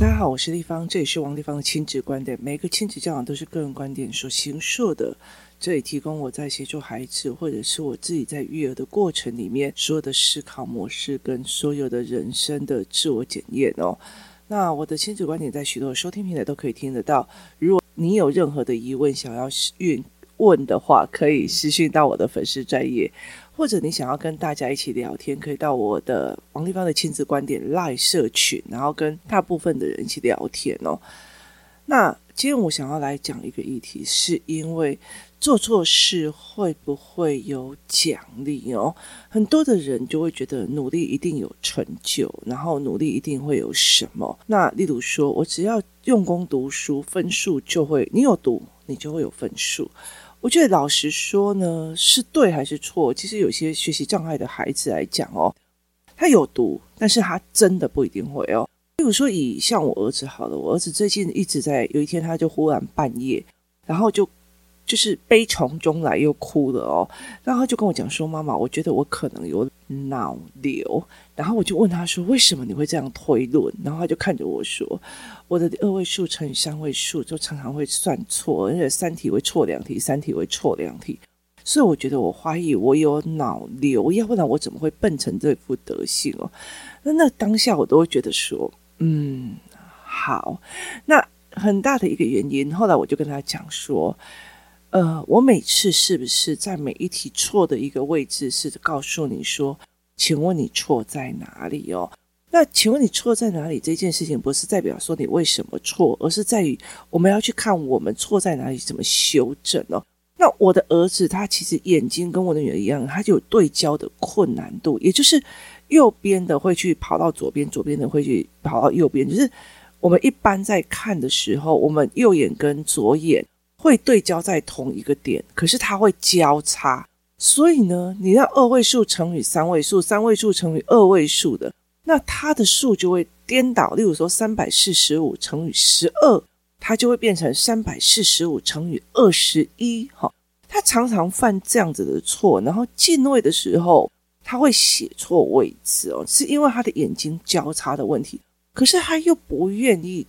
大家好，我是立方，这里是王立方的亲子观点。每个亲子教养都是个人观点所形塑的，这里提供我在协助孩子或者是我自己在育儿的过程里面所有的思考模式跟所有的人生的自我检验哦。那我的亲子观点在许多收听平台都可以听得到，如果你有任何的疑问想要问的话，可以私讯到我的粉丝专页，或者你想要跟大家一起聊天，可以到我的王立方的亲子观点 LINE 社群，然后跟大部分的人一起聊天哦。那今天我想要来讲一个议题，是因为做错事会不会有奖励哦？很多的人就会觉得努力一定有成就，然后努力一定会有什么。那例如说，我只要用功读书，分数就会，你有读，你就会有分数。我觉得老实说呢，是对还是错？其实有些学习障碍的孩子来讲哦，他有读，但是他真的不一定会哦。比如说以像我儿子好了，我儿子最近一直在，有一天他就忽然半夜，然后就是悲从中来又哭了哦，然后他就跟我讲说，妈妈，我觉得我可能有脑瘤。然后我就问他说，为什么你会这样推论？然后他就看着我说，我的2位数乘以3位数就常常会算错，而且3题会错2题，3题会错2题，所以我觉得我怀疑我有脑瘤，要不然我怎么会笨成这副德性哦？那当下我都会觉得说，好，那很大的一个原因。后来我就跟他讲说，我每次是不是在每一题错的一个位置是告诉你说，请问你错在哪里哦？那请问你错在哪里这件事情，不是代表说你为什么错，而是在于我们要去看我们错在哪里，怎么修正哦。那我的儿子他其实眼睛跟我的女儿一样，他就有对焦的困难度，也就是右边的会去跑到左边，左边的会去跑到右边。就是我们一般在看的时候，我们右眼跟左眼会对焦在同一个点，可是它会交叉。所以呢，你让2位数乘以3位数，3位数乘以2位数的，那它的数就会颠倒。例如说345乘以12，它就会变成345乘以21。它常常犯这样子的错，然后进位的时候它会写错位置哦，是因为它的眼睛交叉的问题。可是他又不愿意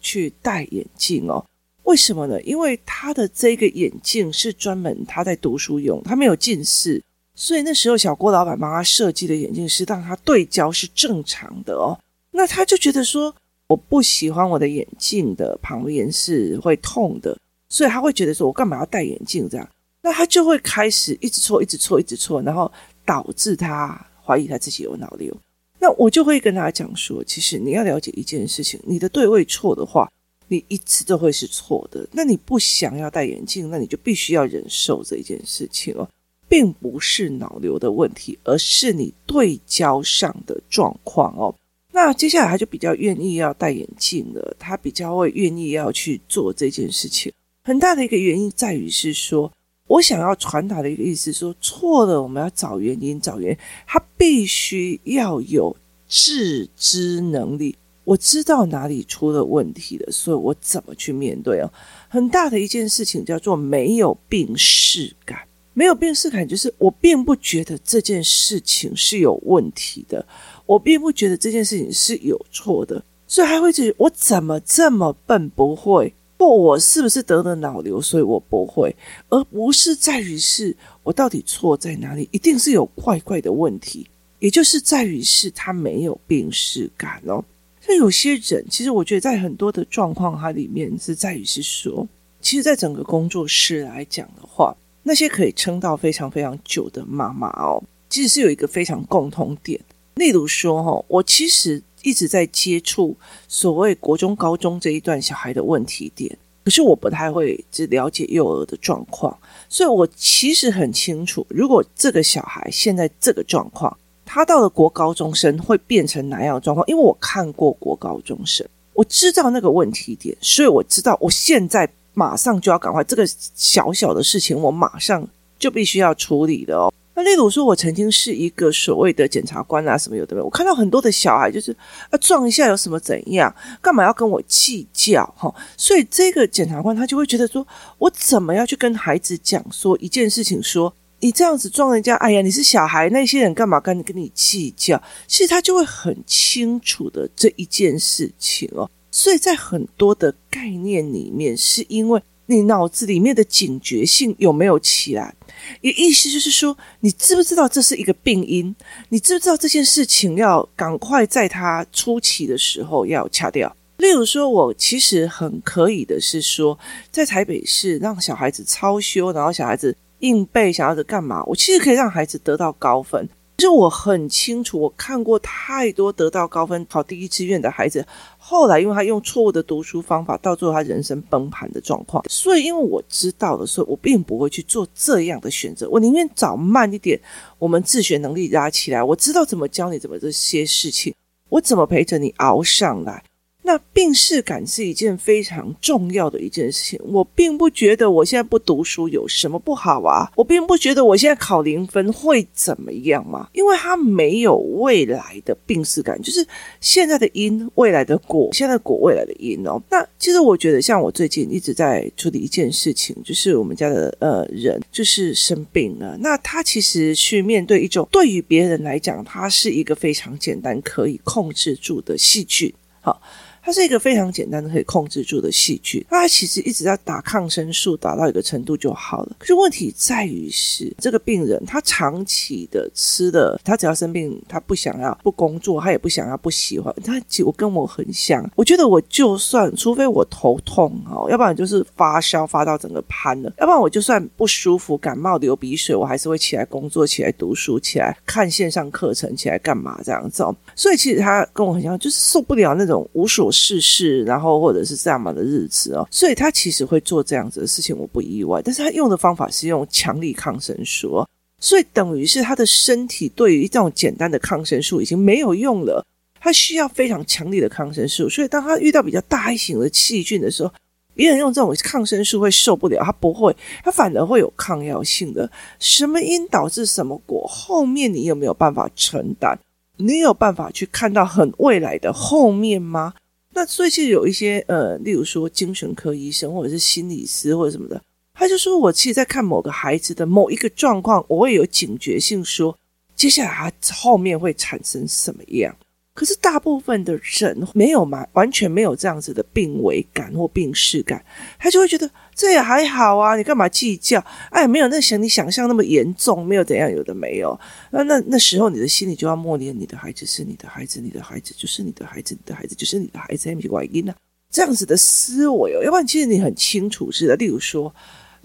去戴眼镜哦。为什么呢？因为他的这个眼镜是专门他在读书用，他没有近视，所以那时候小郭老板帮他设计的眼镜是让他对焦是正常的哦。那他就觉得说，我不喜欢我的眼镜的旁边是会痛的，所以他会觉得说，我干嘛要戴眼镜这样？那他就会开始一直错，一直错，一直错，然后导致他怀疑他自己有脑瘤。那我就会跟他讲说，其实你要了解一件事情，你的对位错的话，你一直都会是错的。那你不想要戴眼镜，那你就必须要忍受这一件事情哦，并不是脑瘤的问题，而是你对焦上的状况哦。那接下来他就比较愿意要戴眼镜了，他比较会愿意要去做这件事情。很大的一个原因在于是说，我想要传达的一个意思说，错了我们要找原因，找原因，他必须要有自知能力。我知道哪里出了问题了，所以我怎么去面对哦？很大的一件事情叫做没有病识感。没有病识感就是我并不觉得这件事情是有问题的，我并不觉得这件事情是有错的，所以还会觉得我怎么这么笨，不会，或我是不是得了脑瘤，所以我不会，而不是在于是我到底错在哪里，一定是有怪怪的问题，也就是在于是他没有病识感哦。所以有些人其实我觉得在很多的状况它里面是在于是说，其实在整个工作室来讲的话，那些可以撑到非常非常久的妈妈哦，其实是有一个非常共同点。例如说哦，我其实一直在接触所谓国中高中这一段小孩的问题点，可是我不太会只了解幼儿的状况，所以我其实很清楚，如果这个小孩现在这个状况，他到了国高中生会变成哪样的状况？因为我看过国高中生，我知道那个问题点，所以我知道我现在马上就要赶快，这个小小的事情我马上就必须要处理的哦。那例如说，我曾经是一个所谓的检察官啊，什么有的没有，我看到很多的小孩就是撞一下有什么怎样，干嘛要跟我计较哦？所以这个检察官他就会觉得说，我怎么要去跟孩子讲说一件事情说你这样子撞人家，哎呀你是小孩，那些人干嘛跟你计较，其实他就会很清楚的这一件事情哦。所以在很多的概念里面，是因为你脑子里面的警觉性有没有起来，也意思就是说你知不知道这是一个病因，你知不知道这件事情要赶快在它初期的时候要掐掉。例如说我其实很可以的是说，在台北市让小孩子操修，然后小孩子硬背，小孩子干嘛，我其实可以让孩子得到高分。就是我很清楚，我看过太多得到高分考第一志愿的孩子，后来因为他用错误的读书方法，到最后他人生崩盘的状况。所以因为我知道的时候，我并不会去做这样的选择，我宁愿早慢一点，我们自学能力拉起来，我知道怎么教你怎么这些事情，我怎么陪着你熬上来。那病识感是一件非常重要的一件事情。我并不觉得我现在不读书有什么不好啊，我并不觉得我现在考0分会怎么样嘛，因为它没有未来的病识感，就是现在的因未来的果，现在的果未来的因哦。那其实我觉得像我最近一直在处理一件事情，就是我们家的人就是生病了，那他其实去面对一种对于别人来讲他是一个非常简单可以控制住的细菌，好，它是一个非常简单的可以控制住的细菌，它其实一直要打抗生素打到一个程度就好了。可是问题在于是这个病人他长期的吃的，他只要生病他不想要不工作，他也不想要不喜欢，他我跟我很像，我觉得我就算除非我头痛哦，要不然就是发烧发到整个瘫了，要不然我就算不舒服感冒流鼻水，我还是会起来工作，起来读书，起来看线上课程，起来干嘛这样子哦。所以其实他跟我很像，就是受不了那种无所事事，然后或者是这样的日子哦，所以他其实会做这样子的事情，我不意外。但是他用的方法是用强力抗生素哦，所以等于是他的身体对于这种简单的抗生素已经没有用了，他需要非常强力的抗生素。所以当他遇到比较大一型的细菌的时候，别人用这种抗生素会受不了，他不会，他反而会有抗药性的。什么因导致什么果，后面你有没有办法承担？你有办法去看到很未来的后面吗？那所以其实有一些例如说精神科医生或者是心理师或者什么的，他就说我其实在看某个孩子的某一个状况，我会有警觉性说接下来他后面会产生什么样。可是大部分的人没有嘛，完全没有这样子的病危感或病识感，他就会觉得这也还好啊，你干嘛计较，哎，没有那像你想象那么严重，没有怎样，有的没有。那时候你的心里就要默念，你的孩子是你的孩子，你的孩子就是你的孩子，你的孩子就是你的孩子，你的孩子啊，这样子的思维哦。要不然其实你很清楚是的，例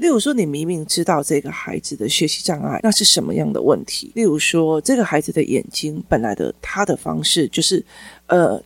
如说你明明知道这个孩子的学习障碍那是什么样的问题，例如说这个孩子的眼睛本来的他的方式就是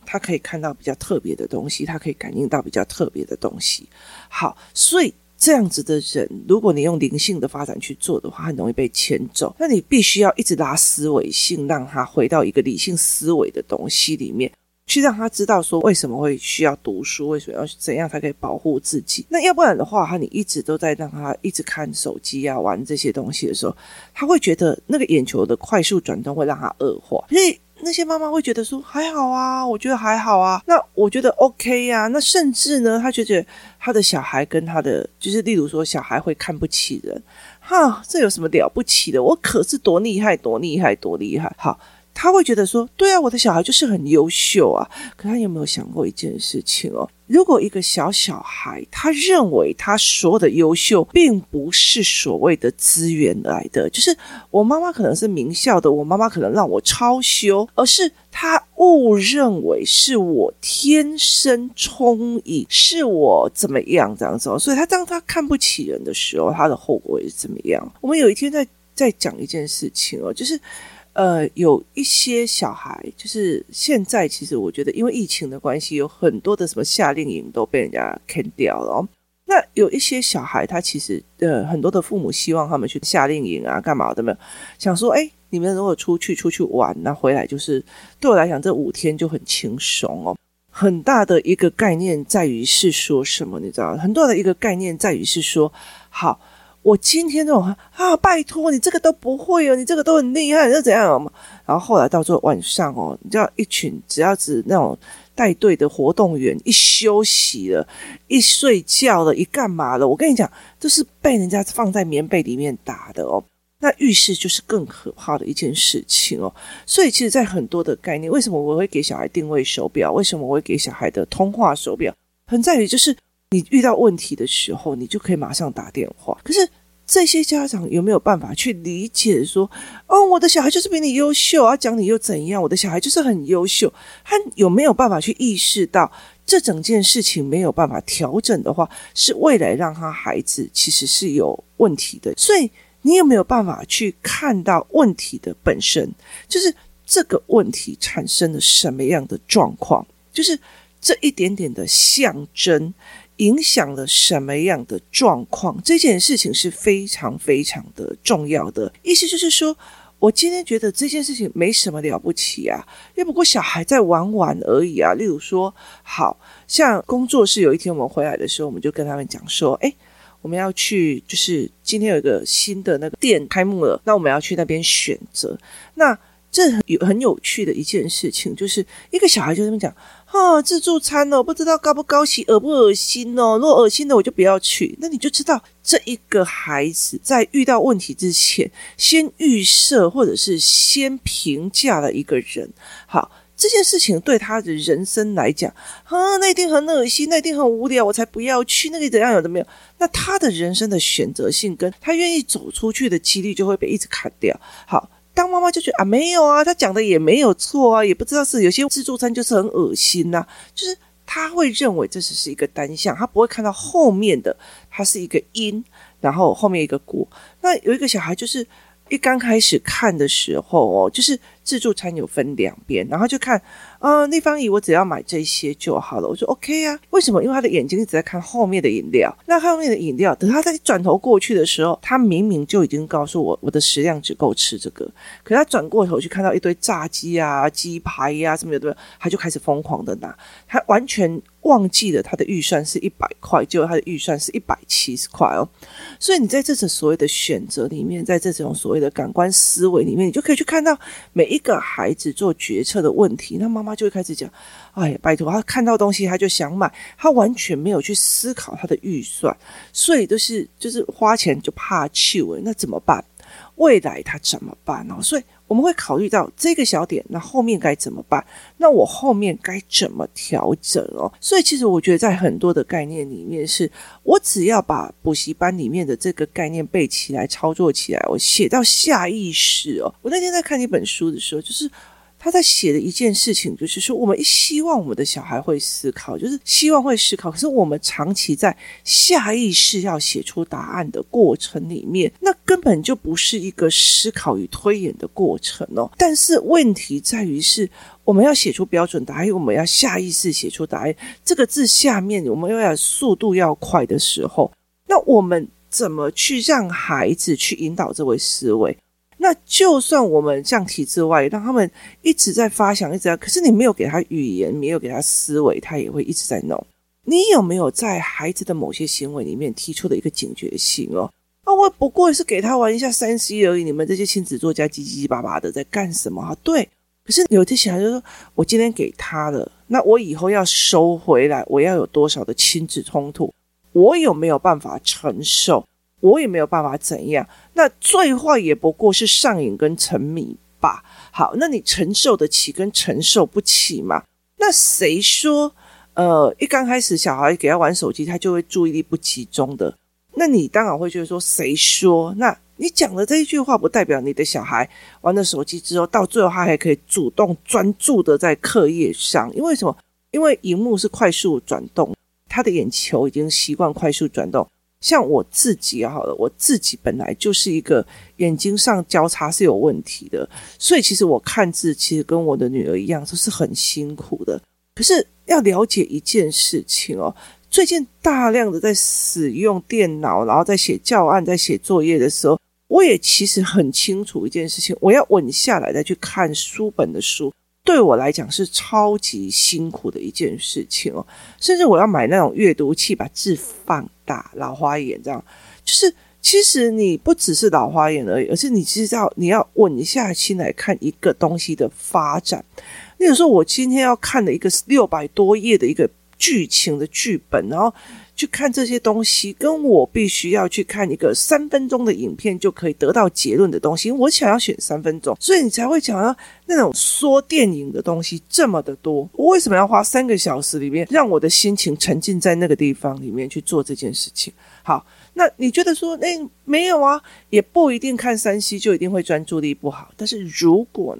他可以看到比较特别的东西，他可以感应到比较特别的东西。好，所以这样子的人如果你用灵性的发展去做的话，很容易被牵走，那你必须要一直拉思维性，让他回到一个理性思维的东西里面，去让他知道说为什么会需要读书，为什么要怎样才可以保护自己。那要不然的话，你一直都在让他一直看手机啊玩这些东西的时候，他会觉得那个眼球的快速转动会让他恶化。所以那些妈妈会觉得说还好啊，我觉得还好啊，那我觉得 OK 啊。那甚至呢，他觉得他的小孩跟他的就是例如说小孩会看不起人，哈，这有什么了不起的，我可是多厉害多厉害多厉害。好，他会觉得说对啊，我的小孩就是很优秀啊。可他有没有想过一件事情哦，如果一个小孩他认为他所有的优秀并不是所谓的资源来的，就是我妈妈可能是名校的，我妈妈可能让我超修，而是他误认为是我天生聪颖，是我怎么样这样子哦。所以他当他看不起人的时候，他的后果也是怎么样。我们有一天在讲一件事情哦，就是有一些小孩，就是现在其实我觉得因为疫情的关系，有很多的什么夏令营都被人家 cancel 掉了哦。那有一些小孩他其实很多的父母希望他们去夏令营啊干嘛的，没有想说你们如果出去玩那回来，就是对我来讲这5天就很轻松哦。很大的一个概念在于是说什么，你知道，很多的一个概念在于是说，好，我今天这种啊，拜托你这个都不会哦，你这个都很厉害，你就怎样哦。然后后来到最后晚上哦，你知道一群只要是那种带队的活动员，一休息了，一睡觉了，一干嘛了，我跟你讲，就是被人家放在棉被里面打的哦。那预示就是更可怕的一件事情哦。所以其实在很多的概念，为什么我会给小孩定位手表，为什么我会给小孩的通话手表，很在于就是你遇到问题的时候你就可以马上打电话。可是这些家长有没有办法去理解说，哦，我的小孩就是比你优秀啊，讲你又怎样，我的小孩就是很优秀。他有没有办法去意识到这整件事情没有办法调整的话，是未来让他孩子其实是有问题的。所以你有没有办法去看到问题的本身，就是这个问题产生了什么样的状况，就是这一点点的象征影响了什么样的状况，这件事情是非常非常的重要的。意思就是说，我今天觉得这件事情没什么了不起啊，也不过小孩在玩玩而已啊。例如说，好像工作室有一天我们回来的时候，我们就跟他们讲说，诶，我们要去，就是今天有一个新的那个店开幕了，那我们要去那边选择。那这很有趣的一件事情，就是一个小孩就这么讲，自助餐哦，不知道高不高级，恶不恶心哦，如果恶心的我就不要去。那你就知道这一个孩子在遇到问题之前先预设或者是先评价了一个人。好，这件事情对他的人生来讲，那一定很恶心，那一定很无聊，我才不要去，那个怎样有的没有。那他的人生的选择性跟他愿意走出去的几率就会被一直砍掉。好，当妈妈就觉得，没有啊，他讲的也没有错啊，也不知道是有些自助餐就是很恶心啊，就是他会认为这只是一个单向，他不会看到后面的，他是一个因，然后后面一个果。那有一个小孩就是一刚开始看的时候哦，就是自助餐有分两边，然后就看立方体我只要买这些就好了，我说 OK 啊。为什么？因为他的眼睛一直在看后面的饮料，那后面的饮料等他再转头过去的时候，他明明就已经告诉我的食量只够吃这个，可他转过头去看到一堆炸鸡啊鸡排啊什么的，他就开始疯狂的拿，他完全忘记了他的预算是100块，结果他的预算是170块哦。所以你在这种所谓的选择里面，在这种所谓的感官思维里面，你就可以去看到每一个孩子做决策的问题。那妈妈就会开始讲，哎呀拜托，他看到东西他就想买，他完全没有去思考他的预算，所以就是花钱就怕去，那怎么办？未来他怎么办哦？所以我们会考虑到这个小点，那后面该怎么办？那我后面该怎么调整哦？所以其实我觉得在很多的概念里面是，我只要把补习班里面的这个概念背起来、操作起来，我写到下意识哦。我那天在看一本书的时候，就是他在写的一件事情，就是说我们希望我们的小孩会思考，就是希望会思考，可是我们长期在下意识要写出答案的过程里面，那根本就不是一个思考与推演的过程哦。但是问题在于是，我们要写出标准答案，我们要下意识写出答案，这个字下面我们又要速度要快的时候，那我们怎么去让孩子去引导这位思维？那就算我们像体制外让他们一直在发想一直在，可是你没有给他语言，没有给他思维，他也会一直在弄。你有没有在孩子的某些行为里面提出的一个警觉性哦？我不过是给他玩一下 3C 而已，你们这些亲子作家叽叽巴巴的在干什么啊？对，可是有些小孩就说，我今天给他了，那我以后要收回来，我要有多少的亲子冲突，我有没有办法承受，我也没有办法怎样，那最坏也不过是上瘾跟沉迷吧。好，那你承受得起跟承受不起嘛？那谁说一刚开始小孩给他玩手机他就会注意力不集中的？那你当然会觉得说谁说？那你讲的这一句话不代表你的小孩玩了手机之后到最后他还可以主动专注的在课业上。因为什么？因为荧幕是快速转动，他的眼球已经习惯快速转动。像我自己好了，我自己本来就是一个眼睛上交叉是有问题的，所以其实我看字其实跟我的女儿一样，就是很辛苦的。可是要了解一件事情哦，最近大量的在使用电脑，然后在写教案在写作业的时候，我也其实很清楚一件事情，我要稳下来再去看书本的书，对我来讲是超级辛苦的一件事情哦。甚至我要买那种阅读器把字放大老花眼这样，就是其实你不只是老花眼而已，而是你知道你要稳下心来看一个东西的发展。例如说我今天要看的一个600多页的一个剧情的剧本，然后去看这些东西，跟我必须要去看一个3分钟的影片就可以得到结论的东西，我想要选3分钟，所以你才会想要那种说电影的东西这么的多。我为什么要花3个小时里面让我的心情沉浸在那个地方里面去做这件事情？好，那你觉得说没有啊，也不一定看3C就一定会专注力不好，但是如果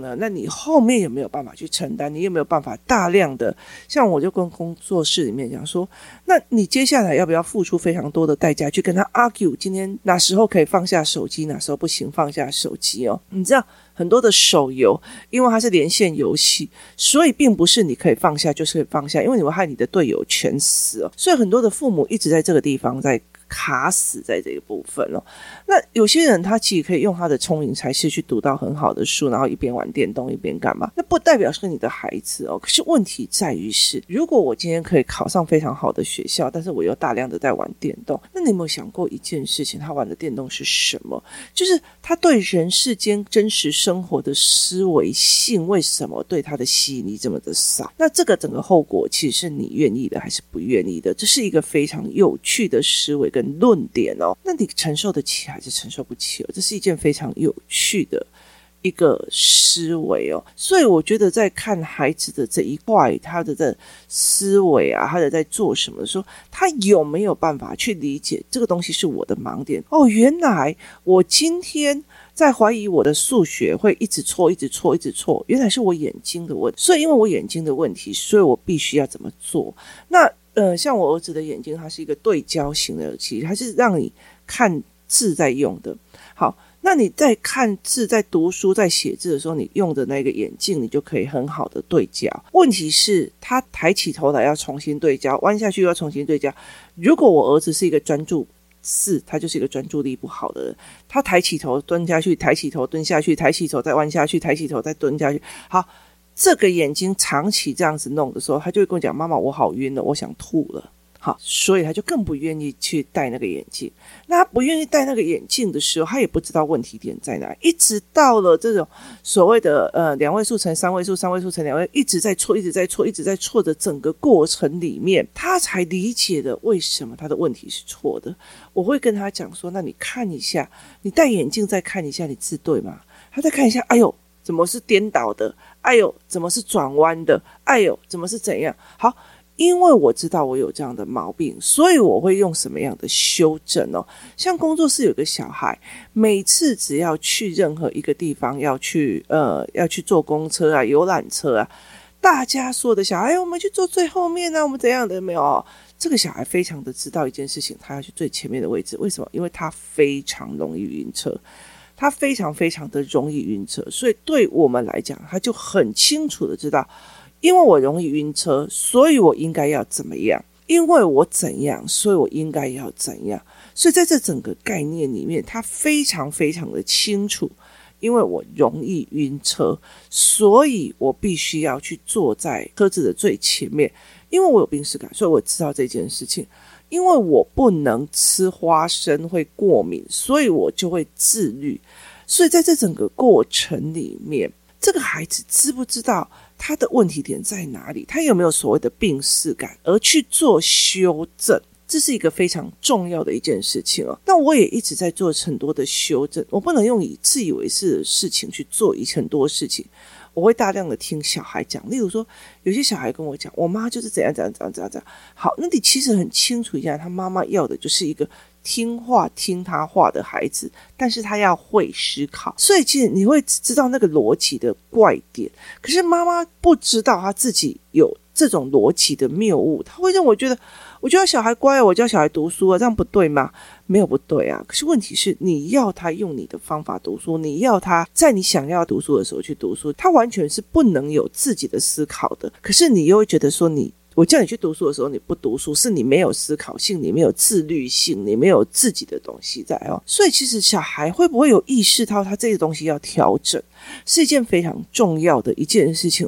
呢，那你后面有没有办法去承担？你有没有办法大量的，像我就跟工作室里面讲说，那你接下来要不要付出非常多的代价去跟他 argue， 今天哪时候可以放下手机，哪时候不行放下手机哦？你知道很多的手游，因为它是连线游戏，所以并不是你可以放下就是可以放下，因为你会害你的队友全死哦。所以很多的父母一直在这个地方在卡死在这个部分哦。那有些人他其实可以用他的聪明才是去读到很好的书，然后一边玩电动一边干嘛，那不代表是你的孩子哦。可是问题在于是，如果我今天可以考上非常好的学校，但是我又大量的在玩电动，那你有没有想过一件事情，他玩的电动是什么？就是他对人世间真实生活的思维性，为什么对他的吸引力这么的少？那这个整个后果其实是你愿意的还是不愿意的，这是一个非常有趣的思维跟论点哦。那你承受得起还是承受不起哦？这是一件非常有趣的一个思维哦。所以我觉得在看孩子的这一块，他的在思维啊，他的在做什么的时候，他有没有办法去理解这个东西是我的盲点哦？原来我今天在怀疑我的数学会一直错，原来是我眼睛的问题，所以因为我眼睛的问题，所以我必须要怎么做。那像我儿子的眼睛，它是一个对焦型的耳机，它是让你看字在用的。好，那你在看字、在读书、在写字的时候，你用的那个眼镜，你就可以很好的对焦。问题是他抬起头来要重新对焦，弯下去又要重新对焦。如果我儿子是一个专注，他就是一个专注力不好的人，他抬起头蹲下去，抬起头蹲下去，抬起头再弯下去，抬起头再蹲下去。好，这个眼睛长期这样子弄的时候，他就会跟我讲，妈妈我好晕了，我想吐了。好，所以他就更不愿意去戴那个眼镜。那他不愿意戴那个眼镜的时候，他也不知道问题点在哪，一直到了这种所谓的2位数乘3位数3位数乘2位，一直在错的整个过程里面，他才理解了为什么他的问题是错的。我会跟他讲说，那你看一下，你戴眼镜再看一下你字对吗？他再看一下，哎呦怎么是颠倒的，哎呦怎么是转弯的，哎呦怎么是怎样。好，因为我知道我有这样的毛病，所以我会用什么样的修正哦？像工作室有个小孩，每次只要去任何一个地方，要去坐公车啊、游览车啊，大家说的小孩，我们去坐最后面啊，我们怎样的没有哦？这个小孩非常的知道一件事情，他要去最前面的位置，为什么？因为他非常容易晕车。他非常非常的容易晕车，所以对我们来讲，他就很清楚的知道，因为我容易晕车，所以我应该要怎么样，因为我怎样，所以我应该要怎样。所以在这整个概念里面，他非常非常的清楚，因为我容易晕车，所以我必须要去坐在车子的最前面，因为我有病耻感，所以我知道这件事情。因为我不能吃花生会过敏，所以我就会自律。所以在这整个过程里面，这个孩子知不知道他的问题点在哪里，他有没有所谓的病耻感而去做修正，这是一个非常重要的一件事情哦。那我也一直在做很多的修正，我不能用以自以为是的事情去做很多事情。我会大量的听小孩讲，例如说有些小孩跟我讲，我妈就是怎样。好，那你其实很清楚一下，他妈妈要的就是一个听话听他话的孩子，但是他要会思考，所以其实你会知道那个逻辑的怪点。可是妈妈不知道他自己有这种逻辑的谬误，他会让我觉得，我就要小孩乖，我就要小孩读书啊，这样不对吗？没有不对啊，可是问题是你要他用你的方法读书，你要他在你想要读书的时候去读书，他完全是不能有自己的思考的。可是你又会觉得说，我叫你去读书的时候你不读书，是你没有思考性，你没有自律性，你没有自己的东西在哦。所以其实小孩会不会有意识到他这个东西要调整？是一件非常重要的一件事情。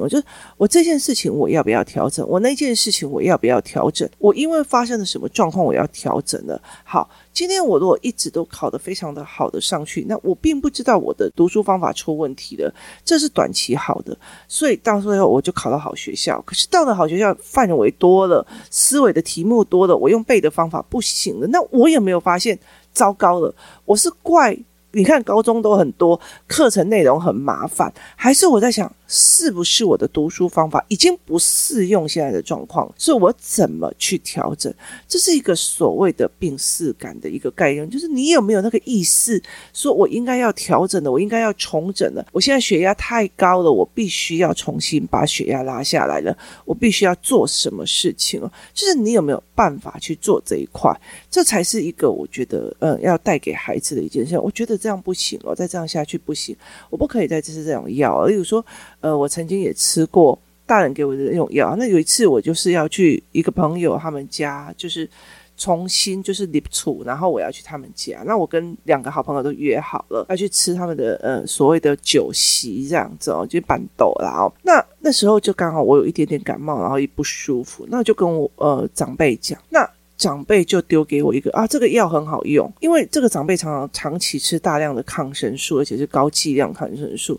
我这件事情我要不要调整，我那件事情我要不要调整，我因为发生了什么状况我要调整了。好，今天我如果一直都考得非常的好的上去，那我并不知道我的读书方法出问题了，这是短期好的，所以到最后我就考到好学校。可是到了好学校范围多了，思维的题目多了，我用背的方法不行了，那我也没有发现，糟糕了，我是怪你看高中都很多课程内容很麻烦，还是我在想是不是我的读书方法已经不适用现在的状况，所以我怎么去调整。这是一个所谓的病识感的一个概念，就是你有没有那个意识说我应该要调整的，我应该要重整的，我现在血压太高了，我必须要重新把血压拉下来了，我必须要做什么事情了，就是你有没有办法去做这一块。这才是一个我觉得要带给孩子的一件事。我觉得这样不行哦，再这样下去不行，我不可以再吃这种药。例如说我曾经也吃过大人给我的那种药。那有一次我就是要去一个朋友他们家，就是重新就是立储，然后我要去他们家，那我跟两个好朋友都约好了要去吃他们的所谓的酒席这样子哦，就是板豆啦哦。那时候就刚好我有一点点感冒，然后也不舒服，那就跟我长辈讲，那长辈就丢给我一个啊，这个药很好用，因为这个长辈长期吃大量的抗生素，而且是高剂量抗生素，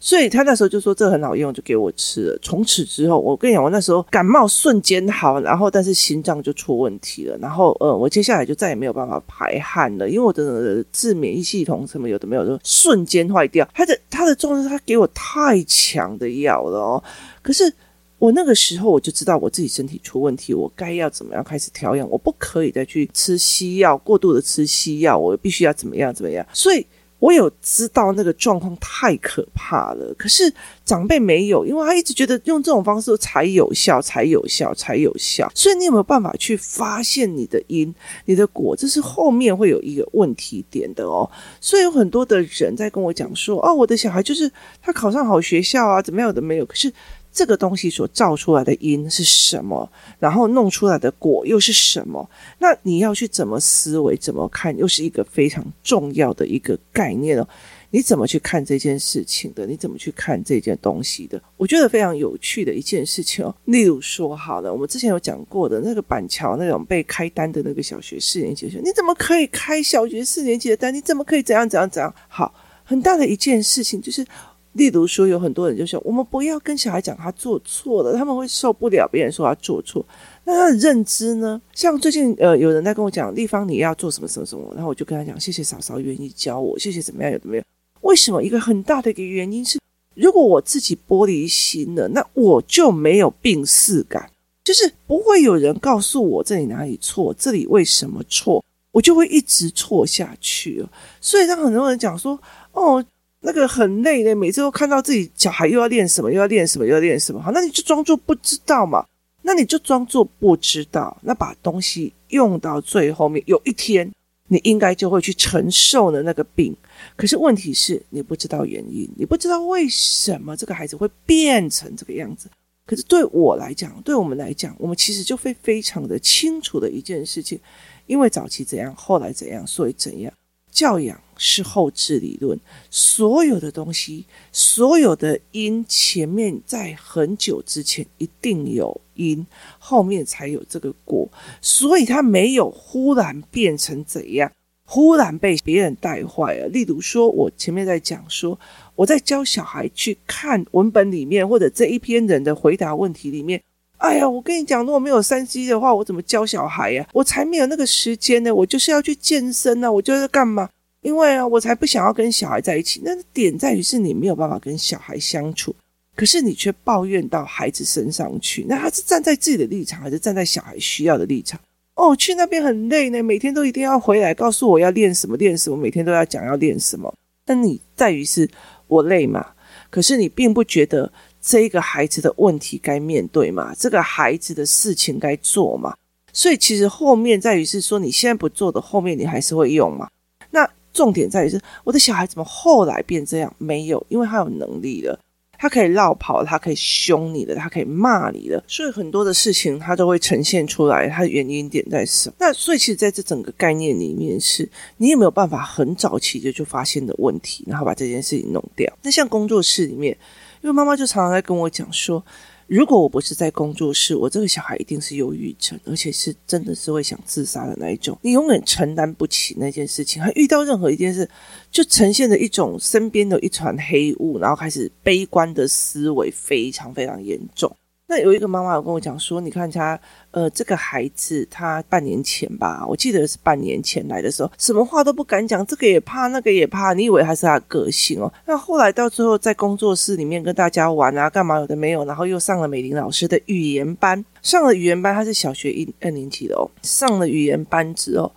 所以他那时候就说这很好用，就给我吃了。从此之后，我跟你讲，我那时候感冒瞬间好，然后但是心脏就出问题了，然后我接下来就再也没有办法排汗了，因为我的自免疫系统什么有的没有的瞬间坏掉。他的状态，他给我太强的药了哦，可是我那个时候我就知道我自己身体出问题，我该要怎么样开始调养，我不可以再去吃西药，过度的吃西药，我必须要怎么样怎么样。所以我有知道那个状况太可怕了，可是长辈没有，因为他一直觉得用这种方式才有效才有效才有效。所以你有没有办法去发现你的因你的果，这是后面会有一个问题点的哦。所以有很多的人在跟我讲说哦，我的小孩就是他考上好学校啊，怎么样的没有，可是这个东西所造出来的因是什么，然后弄出来的果又是什么，那你要去怎么思维怎么看，又是一个非常重要的一个概念哦。你怎么去看这件事情的，你怎么去看这件东西的，我觉得非常有趣的一件事情哦。例如说好了，我们之前有讲过的那个板桥那种被开单的那个小学四年级的学生，你怎么可以开小学四年级的单，你怎么可以怎样怎样怎样。好，很大的一件事情就是例如说有很多人就说我们不要跟小孩讲他做错了，他们会受不了别人说他做错。那他的认知呢，像最近有人在跟我讲立方你要做什么什么什么，然后我就跟他讲谢谢嫂嫂愿意教我，谢谢怎么样有怎么样。为什么？一个很大的一个原因是，如果我自己玻璃心了，那我就没有病识感，就是不会有人告诉我这里哪里错，这里为什么错，我就会一直错下去了。所以让很多人讲说哦那个很累的，每次都看到自己小孩又要练什么又要练什么又要练什么。好，那你就装作不知道嘛，那你就装作不知道，那把东西用到最后面，有一天你应该就会去承受的那个病。可是问题是你不知道原因，你不知道为什么这个孩子会变成这个样子。可是对我来讲，对我们来讲，我们其实就会非常的清楚的一件事情，因为早期怎样后来怎样所以怎样。教养是后置理论，所有的东西，所有的因，前面在很久之前一定有因，后面才有这个果，所以它没有忽然变成怎样，忽然被别人带坏了。例如说我前面在讲说我在教小孩去看文本里面或者这一篇人的回答问题里面，哎呀，我跟你讲，如果没有 3C 的话，我怎么教小孩呀？我才没有那个时间呢，我就是要去健身啊，我就是要干嘛？因为啊，我才不想要跟小孩在一起。那点在于是你没有办法跟小孩相处，可是你却抱怨到孩子身上去。那他是站在自己的立场，还是站在小孩需要的立场？哦，去那边很累呢，每天都一定要回来，告诉我要练什么练什么，每天都要讲要练什么。那你在于是我累嘛，可是你并不觉得这个孩子的问题该面对嘛，这个孩子的事情该做嘛，所以其实后面在于是说你现在不做的，后面你还是会用嘛。那重点在于是我的小孩怎么后来变这样，没有，因为他有能力了，他可以绕跑，他可以凶你的，他可以骂你的，所以很多的事情他都会呈现出来，他的原因点在什么。那所以其实在这整个概念里面是你有没有办法很早期的就发现的问题，然后把这件事情弄掉。那像工作室里面，因为妈妈就常常在跟我讲说，如果我不是在工作室，我这个小孩一定是忧郁症，而且是真的是会想自杀的那一种。你永远承担不起那件事情，他遇到任何一件事就呈现了一种身边的一团黑雾，然后开始悲观的思维非常非常严重。那有一个妈妈有跟我讲说，你看他这个孩子他半年前吧，我记得是半年前来的时候，什么话都不敢讲，这个也怕那个也怕，你以为他是他的个性哦。那后来到最后在工作室里面跟大家玩啊干嘛有的没有，然后又上了美玲老师的语言班，上了语言班，他是小学1、2年级的哦，上了语言班之后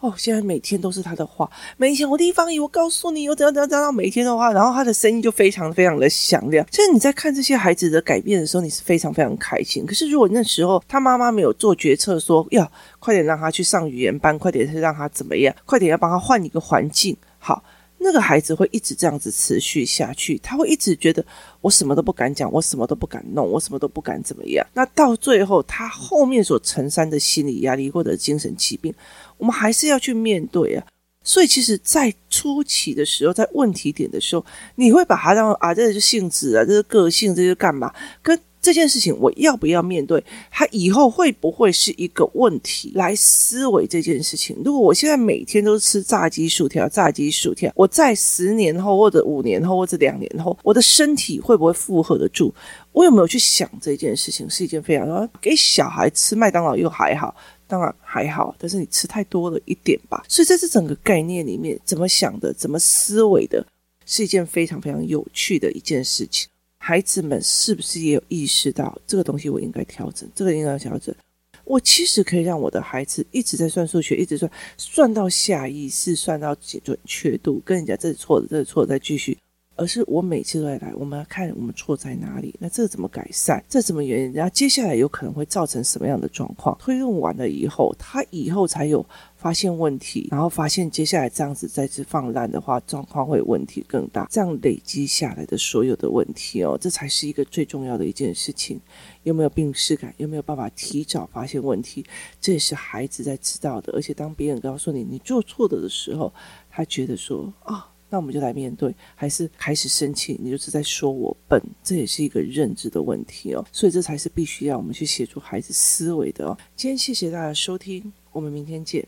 哦，现在每天都是他的话，没想我地方，我告诉你我怎样怎样怎样，每天的话，然后他的声音就非常非常的响亮。就是你在看这些孩子的改变的时候，你是非常非常开心。可是如果那时候他妈妈没有做决策说要快点让他去上语言班，快点让他怎么样，快点要帮他换一个环境，好，那个孩子会一直这样子持续下去，他会一直觉得我什么都不敢讲，我什么都不敢弄，我什么都不敢怎么样。那到最后他后面所承担的心理压力或者精神疾病，我们还是要去面对啊。所以其实在初期的时候，在问题点的时候，你会把它让啊，这是性质啊，这是个性，这是干嘛，跟这件事情我要不要面对，它以后会不会是一个问题来思维这件事情。如果我现在每天都吃炸鸡薯条炸鸡薯条，我在10年后或者5年后或者2年后，我的身体会不会负荷得住？我有没有去想这件事情？是一件非常，给小孩吃麦当劳又还好，当然还好，但是你吃太多了一点吧。所以在这整个概念里面，怎么想的，怎么思维的，是一件非常非常有趣的一件事情。孩子们是不是也有意识到这个东西我应该调整，这个应该调整？我其实可以让我的孩子一直在算数学，一直算到下意识，算到准确度，跟人家这是错的，这是错的，再继续。而是我每次都在来，我们要看我们错在哪里，那这怎么改善，这怎么原因，然后接下来有可能会造成什么样的状况，推论完了以后，他以后才有发现问题，然后发现接下来这样子再次放烂的话，状况会问题更大，这样累积下来的所有的问题哦，这才是一个最重要的一件事情。有没有病识感，有没有办法提早发现问题，这也是孩子在知道的。而且当别人告诉你你做错的时候，他觉得说啊，那我们就来面对，还是开始生气，你就是在说我笨，这也是一个认知的问题哦。所以这才是必须要我们去协助孩子思维的哦。今天谢谢大家收听，我们明天见。